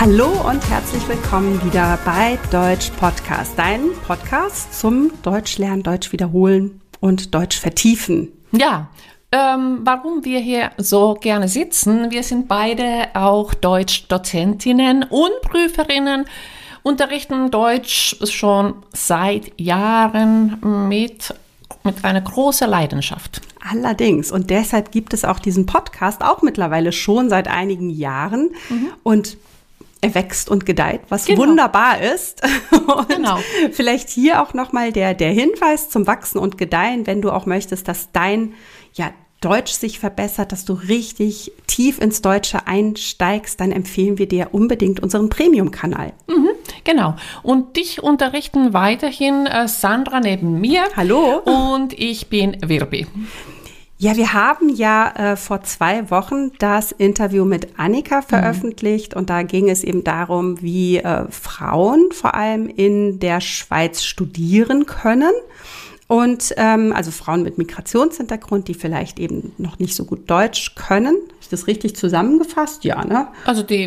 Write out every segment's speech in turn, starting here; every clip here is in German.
Hallo und herzlich willkommen wieder bei Deutsch-Podcast, dein Podcast zum Deutsch lernen, Deutsch wiederholen und Deutsch vertiefen. Ja, warum wir hier so gerne sitzen, wir sind beide auch Deutschdozentinnen und Prüferinnen, unterrichten Deutsch schon seit Jahren mit einer großen Leidenschaft. Allerdings. Und deshalb gibt es auch diesen Podcast, auch mittlerweile schon seit einigen Jahren. Mhm. Und er wächst und gedeiht, was wunderbar ist. Und vielleicht hier auch nochmal der Hinweis zum Wachsen und Gedeihen, wenn du auch möchtest, dass dein Deutsch sich verbessert, dass du richtig tief ins Deutsche einsteigst, dann empfehlen wir dir unbedingt unseren Premium-Kanal. Mhm, genau. Und dich unterrichten weiterhin Sandra neben mir. Hallo. Und ich bin Virbi. Ja, wir haben vor 2 Wochen das Interview mit Annika veröffentlicht und da ging es eben darum, wie Frauen vor allem in der Schweiz studieren können. Und also Frauen mit Migrationshintergrund, die vielleicht eben noch nicht so gut Deutsch können. Habe ich das richtig zusammengefasst? Ja, ne? Also die,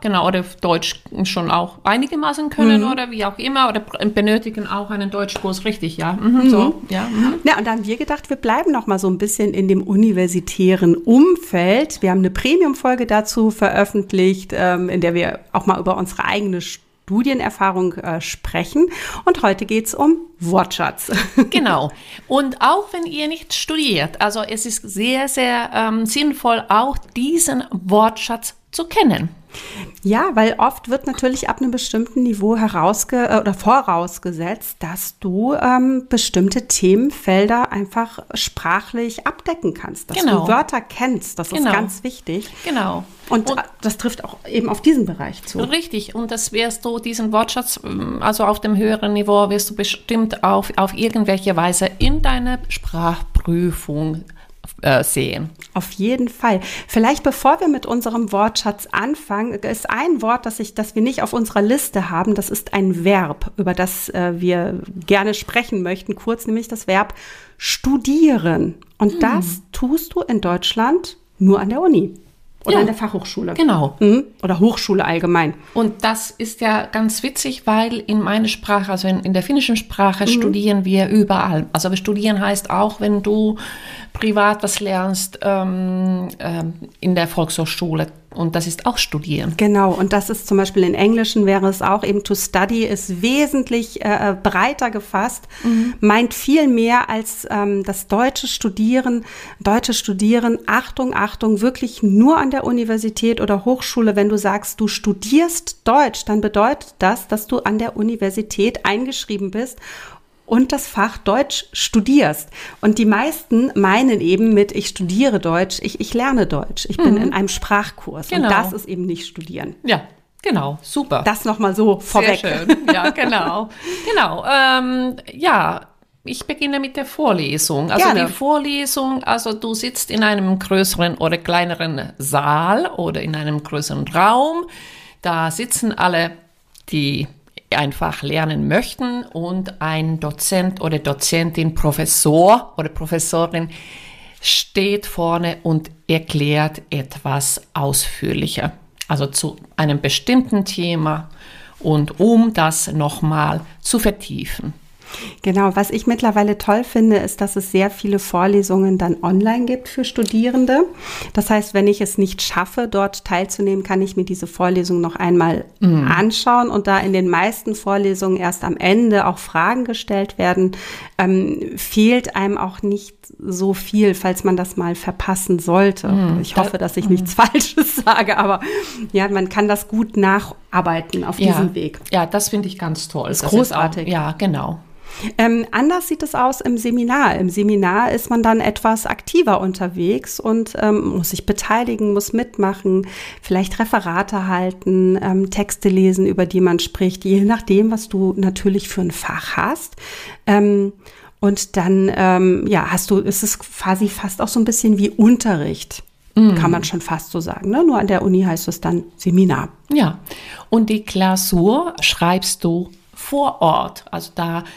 genau, oder Deutsch schon auch einigermaßen können oder wie auch immer, oder benötigen auch einen Deutschkurs, richtig, ja. Mhm. So, ja. Mhm. Ja, und da haben wir gedacht, wir bleiben noch mal so ein bisschen in dem universitären Umfeld. Wir haben eine Premium-Folge dazu veröffentlicht, in der wir auch mal über unsere eigene Studienerfahrung sprechen und heute geht es um Wortschatz. Genau. Und auch wenn ihr nicht studiert, also es ist sehr, sehr sinnvoll, auch diesen Wortschatz zu kennen. Ja, weil oft wird natürlich ab einem bestimmten Niveau vorausgesetzt, dass du bestimmte Themenfelder einfach sprachlich abdecken kannst, dass du Wörter kennst, das ist ganz wichtig. Genau. Und das trifft auch eben auf diesen Bereich zu. Richtig, und das wirst du, diesen Wortschatz, also auf dem höheren Niveau, wirst du bestimmt auf irgendwelche Weise in deiner Sprachprüfung sehen. Auf jeden Fall. Vielleicht bevor wir mit unserem Wortschatz anfangen, ist ein Wort, das wir nicht auf unserer Liste haben, das ist ein Verb, über das wir gerne sprechen möchten, kurz, nämlich das Verb studieren. Und das tust du in Deutschland nur an der Uni oder an der Fachhochschule. Genau. Oder Hochschule allgemein. Und das ist ja ganz witzig, weil in meiner Sprache, also in der finnischen Sprache, studieren wir überall. Also wir studieren heißt auch, wenn du privat was lernst, in der Volkshochschule. Und das ist auch studieren. Genau, und das ist zum Beispiel im Englischen wäre es auch eben to study ist wesentlich breiter gefasst, meint viel mehr als das deutsche Studieren. Deutsche Studieren, Achtung, wirklich nur an der Universität oder Hochschule. Wenn du sagst, du studierst Deutsch, dann bedeutet das, dass du an der Universität eingeschrieben bist und das Fach Deutsch studierst. Und die meisten meinen eben mit, ich studiere Deutsch, ich lerne Deutsch. Ich bin in einem Sprachkurs. Genau. Und das ist eben nicht studieren. Ja, genau, super. Das nochmal so vorweg. Sehr schön, ja, genau. Genau, ich beginne mit der Vorlesung. Also Gerne. Die Vorlesung, also du sitzt in einem größeren oder kleineren Saal oder in einem größeren Raum. Da sitzen alle, die einfach lernen möchten, und ein Dozent oder Dozentin, Professor oder Professorin steht vorne und erklärt etwas ausführlicher, also zu einem bestimmten Thema und um das nochmal zu vertiefen. Genau, was ich mittlerweile toll finde, ist, dass es sehr viele Vorlesungen dann online gibt für Studierende. Das heißt, wenn ich es nicht schaffe, dort teilzunehmen, kann ich mir diese Vorlesung noch einmal anschauen. Und da in den meisten Vorlesungen erst am Ende auch Fragen gestellt werden, fehlt einem auch nicht so viel, falls man das mal verpassen sollte. Ich hoffe, dass ich nichts Falsches sage, aber ja, man kann das gut nacharbeiten auf diesem Weg. Ja, das finde ich ganz toll. Das ist großartig. Auch, ja, genau. Anders sieht es aus im Seminar. Im Seminar ist man dann etwas aktiver unterwegs und muss sich beteiligen, muss mitmachen, vielleicht Referate halten, Texte lesen, über die man spricht, je nachdem, was du natürlich für ein Fach hast. Und dann ist es quasi fast auch so ein bisschen wie Unterricht. Kann man schon fast so sagen, ne? Nur an der Uni heißt es dann Seminar. Ja, und die Klausur schreibst du vor Ort. Also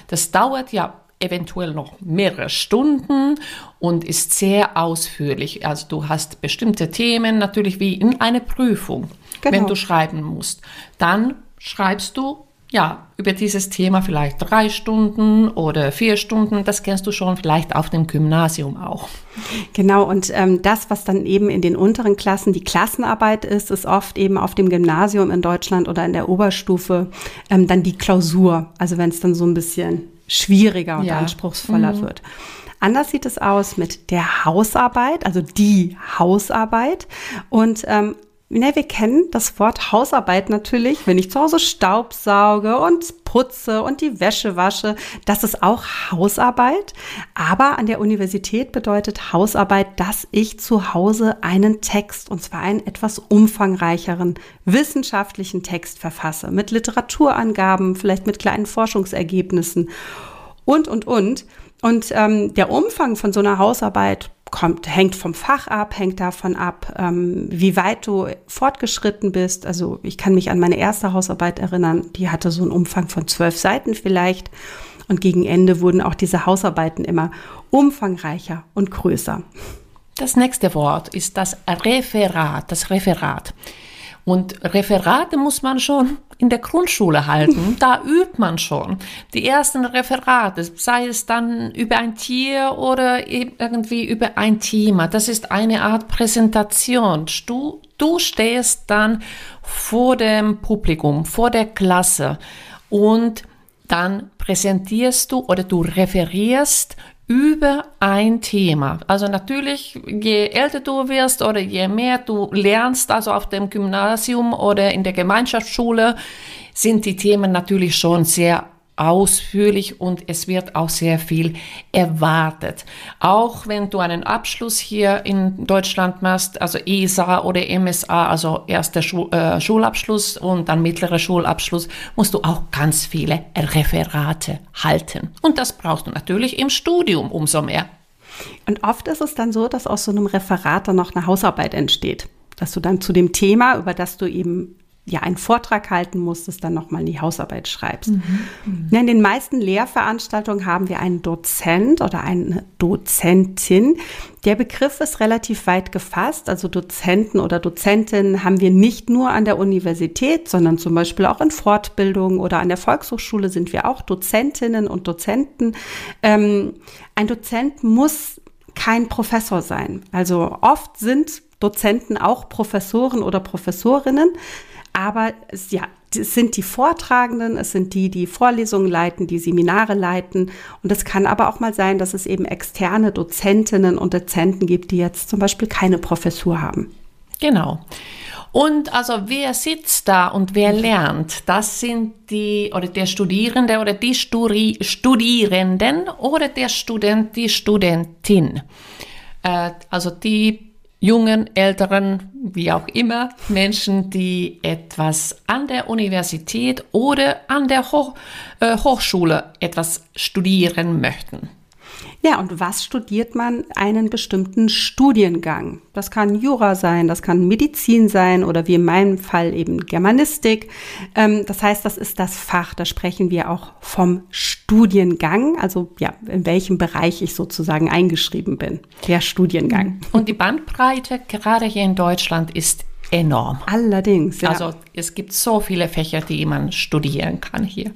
das dauert ja eventuell noch mehrere Stunden und ist sehr ausführlich. Also du hast bestimmte Themen, natürlich wie in einer Prüfung, genau. Wenn du schreiben musst. Dann schreibst du ja über dieses Thema vielleicht 3 Stunden oder 4 Stunden. Das kennst du schon vielleicht auf dem Gymnasium auch. Genau, und das, was dann eben in den unteren Klassen die Klassenarbeit ist, ist oft eben auf dem Gymnasium in Deutschland oder in der Oberstufe dann die Klausur. Also wenn es dann so ein bisschen schwieriger und anspruchsvoller wird. Anders sieht es aus mit der Hausarbeit, also die Hausarbeit. Und wir kennen das Wort Hausarbeit natürlich, wenn ich zu Hause staubsauge und putze und die Wäsche wasche. Das ist auch Hausarbeit. Aber an der Universität bedeutet Hausarbeit, dass ich zu Hause einen Text, und zwar einen etwas umfangreicheren wissenschaftlichen Text verfasse. Mit Literaturangaben, vielleicht mit kleinen Forschungsergebnissen und. Und der Umfang von so einer Hausarbeit hängt vom Fach ab, hängt davon ab, wie weit du fortgeschritten bist. Also ich kann mich an meine erste Hausarbeit erinnern, die hatte so einen Umfang von 12 Seiten vielleicht. Und gegen Ende wurden auch diese Hausarbeiten immer umfangreicher und größer. Das nächste Wort ist das Referat, Und Referate muss man schon in der Grundschule halten, da übt man schon. Die ersten Referate, sei es dann über ein Tier oder eben irgendwie über ein Thema, das ist eine Art Präsentation. Du stehst dann vor dem Publikum, vor der Klasse und dann präsentierst du oder du referierst über ein Thema. Also natürlich, je älter du wirst oder je mehr du lernst, also auf dem Gymnasium oder in der Gemeinschaftsschule, sind die Themen natürlich schon sehr ausführlich und es wird auch sehr viel erwartet. Auch wenn du einen Abschluss hier in Deutschland machst, also ESA oder MSA, also erster Schulabschluss und dann mittlerer Schulabschluss, musst du auch ganz viele Referate halten. Und das brauchst du natürlich im Studium umso mehr. Und oft ist es dann so, dass aus so einem Referat dann noch eine Hausarbeit entsteht. Dass du dann zu dem Thema, über das du eben einen Vortrag halten musstest, dann nochmal in die Hausarbeit schreibst. In den meisten Lehrveranstaltungen haben wir einen Dozent oder eine Dozentin. Der Begriff ist relativ weit gefasst. Also Dozenten oder Dozentinnen haben wir nicht nur an der Universität, sondern zum Beispiel auch in Fortbildung oder an der Volkshochschule sind wir auch Dozentinnen und Dozenten. Ein Dozent muss kein Professor sein. Also oft sind Dozenten auch Professoren oder Professorinnen. Aber es sind die Vortragenden, es sind die Vorlesungen leiten, die Seminare leiten. Und es kann aber auch mal sein, dass es eben externe Dozentinnen und Dozenten gibt, die jetzt zum Beispiel keine Professur haben. Genau. Und also wer sitzt da und wer lernt? Das sind der Studierende oder die Studierenden oder der Student, die Studentin. Also die jungen, älteren, wie auch immer, Menschen, die etwas an der Universität oder an der Hochschule etwas studieren möchten. Ja, und was studiert man? Einen bestimmten Studiengang. Das kann Jura sein, das kann Medizin sein oder wie in meinem Fall eben Germanistik. Das heißt, das ist das Fach. Da sprechen wir auch vom Studiengang, also in welchem Bereich ich sozusagen eingeschrieben bin. Der Studiengang. Und die Bandbreite gerade hier in Deutschland ist enorm. Allerdings, ja. Also es gibt so viele Fächer, die man studieren kann hier.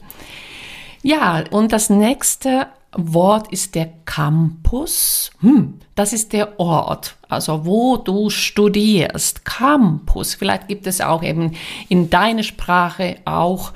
Ja, und das nächste Wort ist der Campus. Das ist der Ort, also wo du studierst. Campus. Vielleicht gibt es auch eben in deiner Sprache auch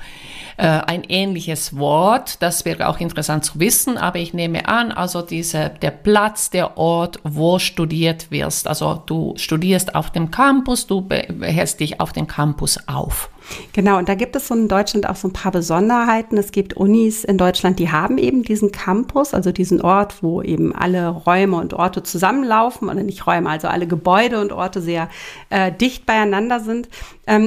ein ähnliches Wort. Das wäre auch interessant zu wissen, aber ich nehme an, also der Platz, der Ort, wo studiert wirst. Also du studierst auf dem Campus, du hältst dich auf dem Campus auf. Genau, und da gibt es so in Deutschland auch so ein paar Besonderheiten. Es gibt Unis in Deutschland, die haben eben diesen Campus, also diesen Ort, wo eben alle Räume und Orte zusammenlaufen, oder nicht Räume, also alle Gebäude und Orte sehr dicht beieinander sind.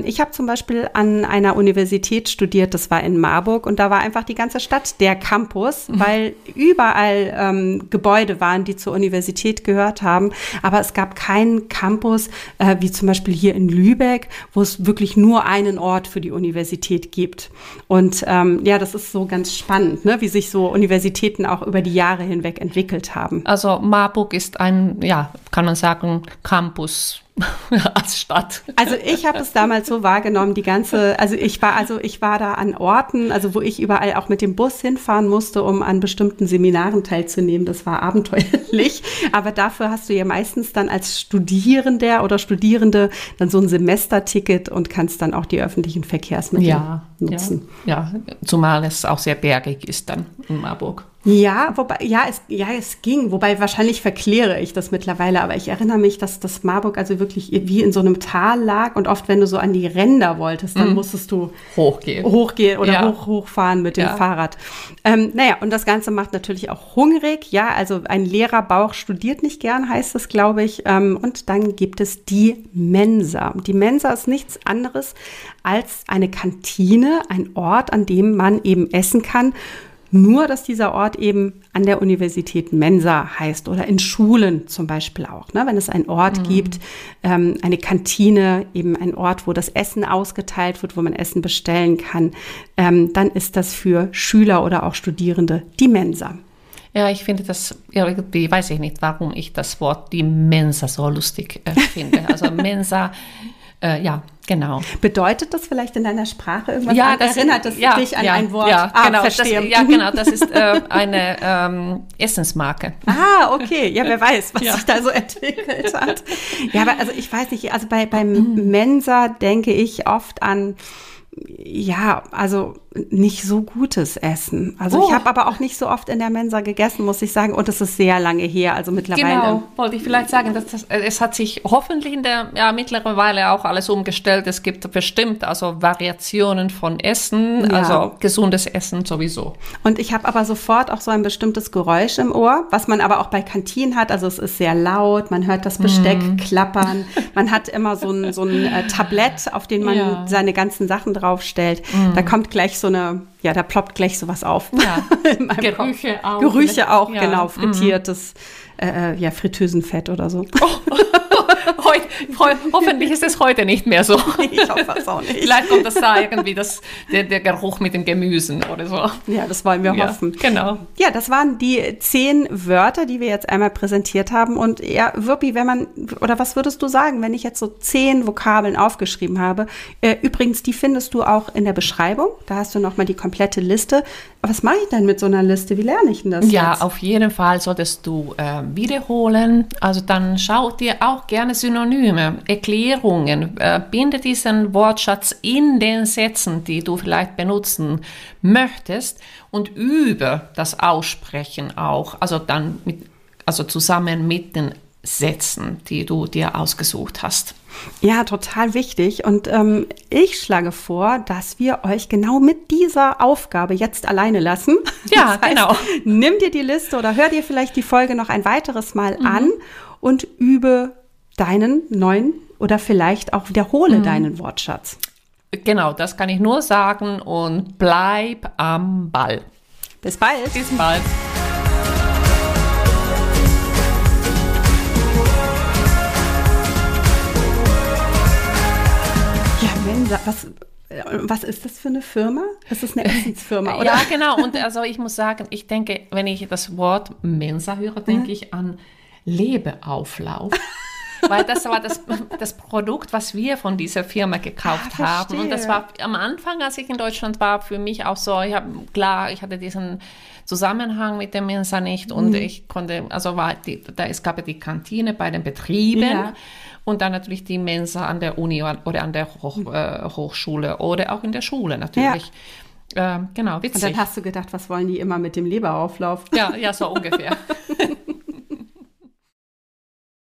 Ich habe zum Beispiel an einer Universität studiert, das war in Marburg, und da war einfach die ganze Stadt der Campus, weil überall Gebäude waren, die zur Universität gehört haben, aber es gab keinen Campus, wie zum Beispiel hier in Lübeck, wo es wirklich nur einen Ort Support für die Universität gibt. Und ja, das ist so ganz spannend, ne, wie sich so Universitäten auch über die Jahre hinweg entwickelt haben. Also Marburg ist ein, ja, kann man sagen, Campus als Stadt. Also ich habe es damals so wahrgenommen, die ganze, ich war da an Orten, also wo ich überall auch mit dem Bus hinfahren musste, um an bestimmten Seminaren teilzunehmen. Das war abenteuerlich, aber dafür hast du ja meistens dann als Studierender oder Studierende dann so ein Semesterticket und kannst dann auch die öffentlichen Verkehrsmittel nutzen. Ja, ja, zumal es auch sehr bergig ist dann in Marburg. Ja, wobei, es ging, wobei wahrscheinlich verkläre ich das mittlerweile, aber ich erinnere mich, dass das Marburg also wirklich wie in so einem Tal lag und oft, wenn du so an die Ränder wolltest, dann musstest du hochgehen oder hochfahren mit dem Fahrrad. Naja, und das Ganze macht natürlich auch hungrig, ja, also ein leerer Bauch studiert nicht gern, heißt es, glaube ich, und dann gibt es die Mensa. Die Mensa ist nichts anderes als eine Kantine, ein Ort, an dem man eben essen kann. Nur, dass dieser Ort eben an der Universität Mensa heißt oder in Schulen zum Beispiel auch, ne? Wenn es einen Ort gibt, eine Kantine, eben ein Ort, wo das Essen ausgeteilt wird, wo man Essen bestellen kann, dann ist das für Schüler oder auch Studierende die Mensa. Ja, ich finde das irgendwie, weiß ich nicht, warum ich das Wort die Mensa so lustig finde. Also Mensa, ja. Genau. Bedeutet das vielleicht in deiner Sprache irgendwas? Ja, das erinnert es dich an ein Wort. Ja, genau, verstehe. Das, ja, genau, das ist eine Essensmarke. Ah, okay. Ja, wer weiß, was sich da so entwickelt hat. Ja, aber also ich weiß nicht, also beim Mensa denke ich oft an, ja, also nicht so gutes Essen. Also ich habe aber auch nicht so oft in der Mensa gegessen, muss ich sagen. Und es ist sehr lange her, also mittlerweile. Genau, wollte ich vielleicht sagen, dass es hat sich hoffentlich in der mittleren Weile auch alles umgestellt. Es gibt bestimmt also Variationen von Essen, also gesundes Essen sowieso. Und ich habe aber sofort auch so ein bestimmtes Geräusch im Ohr, was man aber auch bei Kantinen hat. Also es ist sehr laut, man hört das Besteck klappern. Man hat immer so ein Tablett, auf den man seine ganzen Sachen draufstellt. Da kommt gleich da ploppt gleich sowas auf. Ja. Gerüche auch. Gerüche auch, genau. Frittiertes, Fritteusenfett oder so. Oh. Hoffentlich ist es heute nicht mehr so. Ich hoffe es auch nicht. Vielleicht kommt das da irgendwie der Geruch mit den Gemüsen oder so. Ja, das wollen wir hoffen. Genau. Ja, das waren die 10 Wörter, die wir jetzt einmal präsentiert haben. Und ja, Virbi, was würdest du sagen, wenn ich jetzt so 10 Vokabeln aufgeschrieben habe? Übrigens, die findest du auch in der Beschreibung. Da hast du nochmal die komplette Liste. Was mache ich denn mit so einer Liste? Wie lerne ich denn das jetzt? Auf jeden Fall solltest du wiederholen. Also dann schau dir auch gerne Synonyme, Erklärungen, binde diesen Wortschatz in den Sätzen, die du vielleicht benutzen möchtest und übe das Aussprechen auch, also dann zusammen mit den Sätzen, die du dir ausgesucht hast. Ja, total wichtig. Und ich schlage vor, dass wir euch genau mit dieser Aufgabe jetzt alleine lassen. Ja, das heißt, genau. Nimm dir die Liste oder hör dir vielleicht die Folge noch ein weiteres Mal an und übe deinen neuen oder vielleicht auch wiederhole deinen Wortschatz. Genau, das kann ich nur sagen und bleib am Ball. Bis bald. Bis bald. Ja, Mensa, was ist das für eine Firma? Das ist eine Essensfirma, oder? Ja, genau. Und also ich muss sagen, ich denke, wenn ich das Wort Mensa höre, denke ich an Lebeauflauf. Weil das war das Produkt, was wir von dieser Firma gekauft haben. Und das war am Anfang, als ich in Deutschland war, für mich auch so, ich hatte diesen Zusammenhang mit der Mensa nicht und ich konnte, es gab ja die Kantine bei den Betrieben und dann natürlich die Mensa an der Uni oder an der Hochschule oder auch in der Schule natürlich. Ja. Genau, witzig. Und dann hast du gedacht, was wollen die immer mit dem Leberauflauf? Ja, so ungefähr.